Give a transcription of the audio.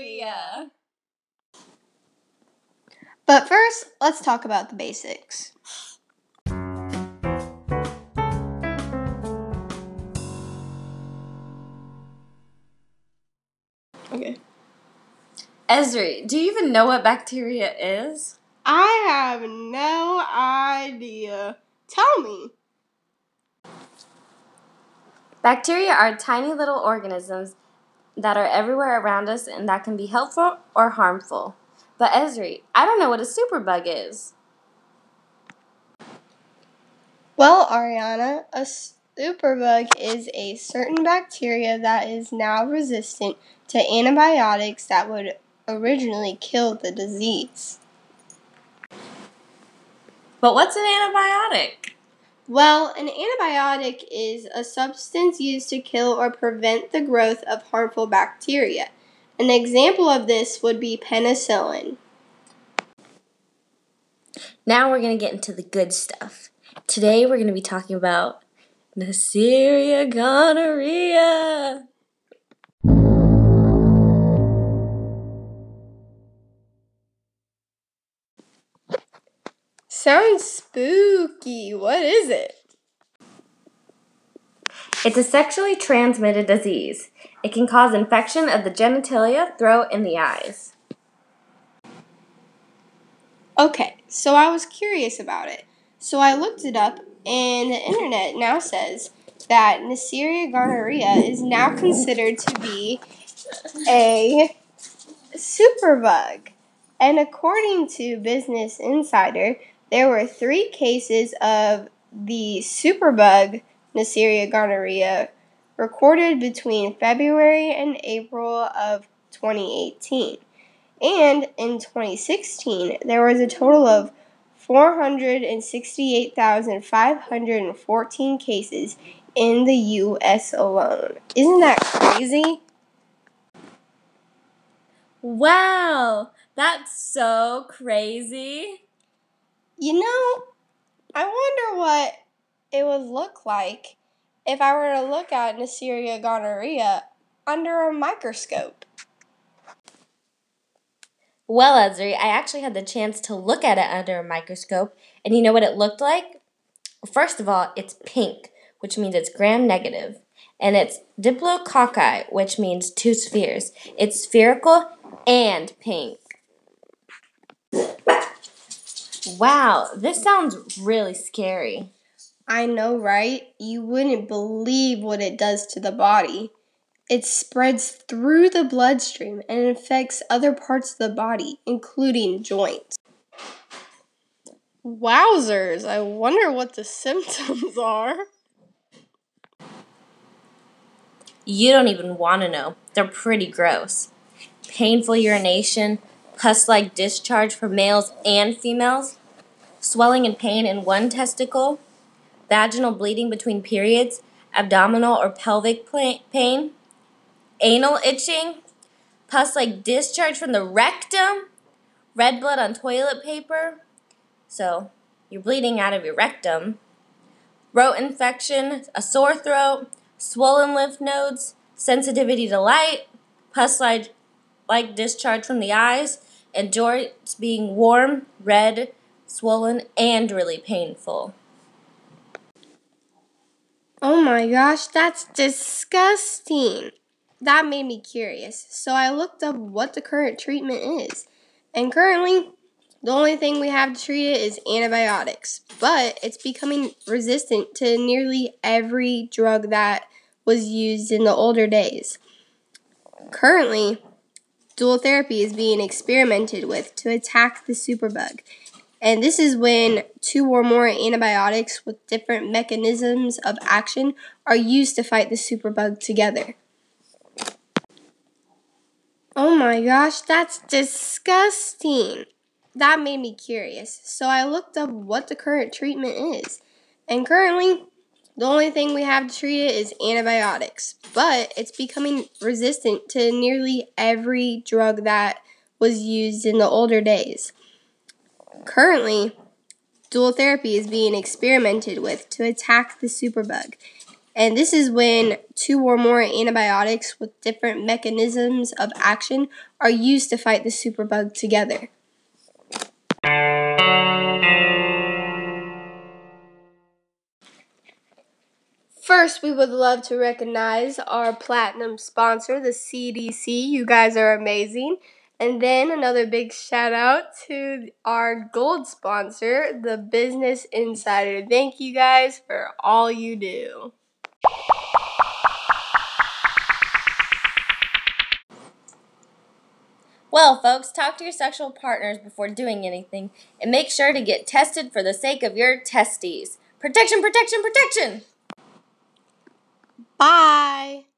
gonorrhoea. But first, let's talk about the basics. Okay. Ezri, do you even know what bacteria is? I have no idea. Tell me. Bacteria are tiny little organisms that are everywhere around us and that can be helpful or harmful. But Ezri, I don't know what a superbug is. Well, Ariana, a superbug is a certain bacteria that is now resistant to antibiotics that would originally kill the disease. But what's an antibiotic? Well, an antibiotic is a substance used to kill or prevent the growth of harmful bacteria. An example of this would be penicillin. Now we're going to get into the good stuff. Today we're going to be talking about Neisseria gonorrhoeae. Sounds spooky. What is it? It's a sexually transmitted disease. It can cause infection of the genitalia, throat, and the eyes. Okay, so I was curious about it. So I looked it up, and the internet now says that Neisseria gonorrhoeae is now considered to be a superbug. And according to Business Insider, there were 3 cases of the superbug Neisseria gonorrhoeae recorded between February and April of 2018. And in 2016, there was a total of 468,514 cases in the U.S. alone. Isn't that crazy? Wow, that's so crazy. You know, I wonder what it would look like if I were to look at Neisseria gonorrhoeae under a microscope. Well, Ezri, I actually had the chance to look at it under a microscope, and you know what it looked like? First of all, it's pink, which means it's gram-negative, and it's diplococci, which means 2 spheres. It's spherical and pink. Wow, this sounds really scary. I know, right? You wouldn't believe what it does to the body. It spreads through the bloodstream and infects other parts of the body, including joints. Wowzers, I wonder what the symptoms are. You don't even want to know. They're pretty gross. Painful urination, pus-like discharge for males and females, swelling and pain in one testicle, vaginal bleeding between periods, abdominal or pelvic pain, anal itching, pus-like discharge from the rectum, red blood on toilet paper, so you're bleeding out of your rectum, throat infection, a sore throat, swollen lymph nodes, sensitivity to light, pus-like discharge from the eyes, and joints being warm, red, swollen, and really painful. Oh my gosh, that's disgusting. That made me curious, so I looked up what the current treatment is. And currently, the only thing we have to treat it is antibiotics, but it's becoming resistant to nearly every drug that was used in the older days. Currently, dual therapy is being experimented with to attack the superbug. And this is when 2 or more antibiotics with different mechanisms of action are used to fight the superbug together. Oh my gosh, that's disgusting. That made me curious, so I looked up what the current treatment is. And currently, the only thing we have to treat it is antibiotics, but it's becoming resistant to nearly every drug that was used in the older days. Currently, dual therapy is being experimented with to attack the superbug. And this is when two or more antibiotics with different mechanisms of action are used to fight the superbug together. First, we would love to recognize our platinum sponsor, the CDC. You guys are amazing. And then another big shout out to our gold sponsor, the Business Insider. Thank you guys for all you do. Well, folks, talk to your sexual partners before doing anything, and make sure to get tested for the sake of your testes. Protection, protection, protection! Bye!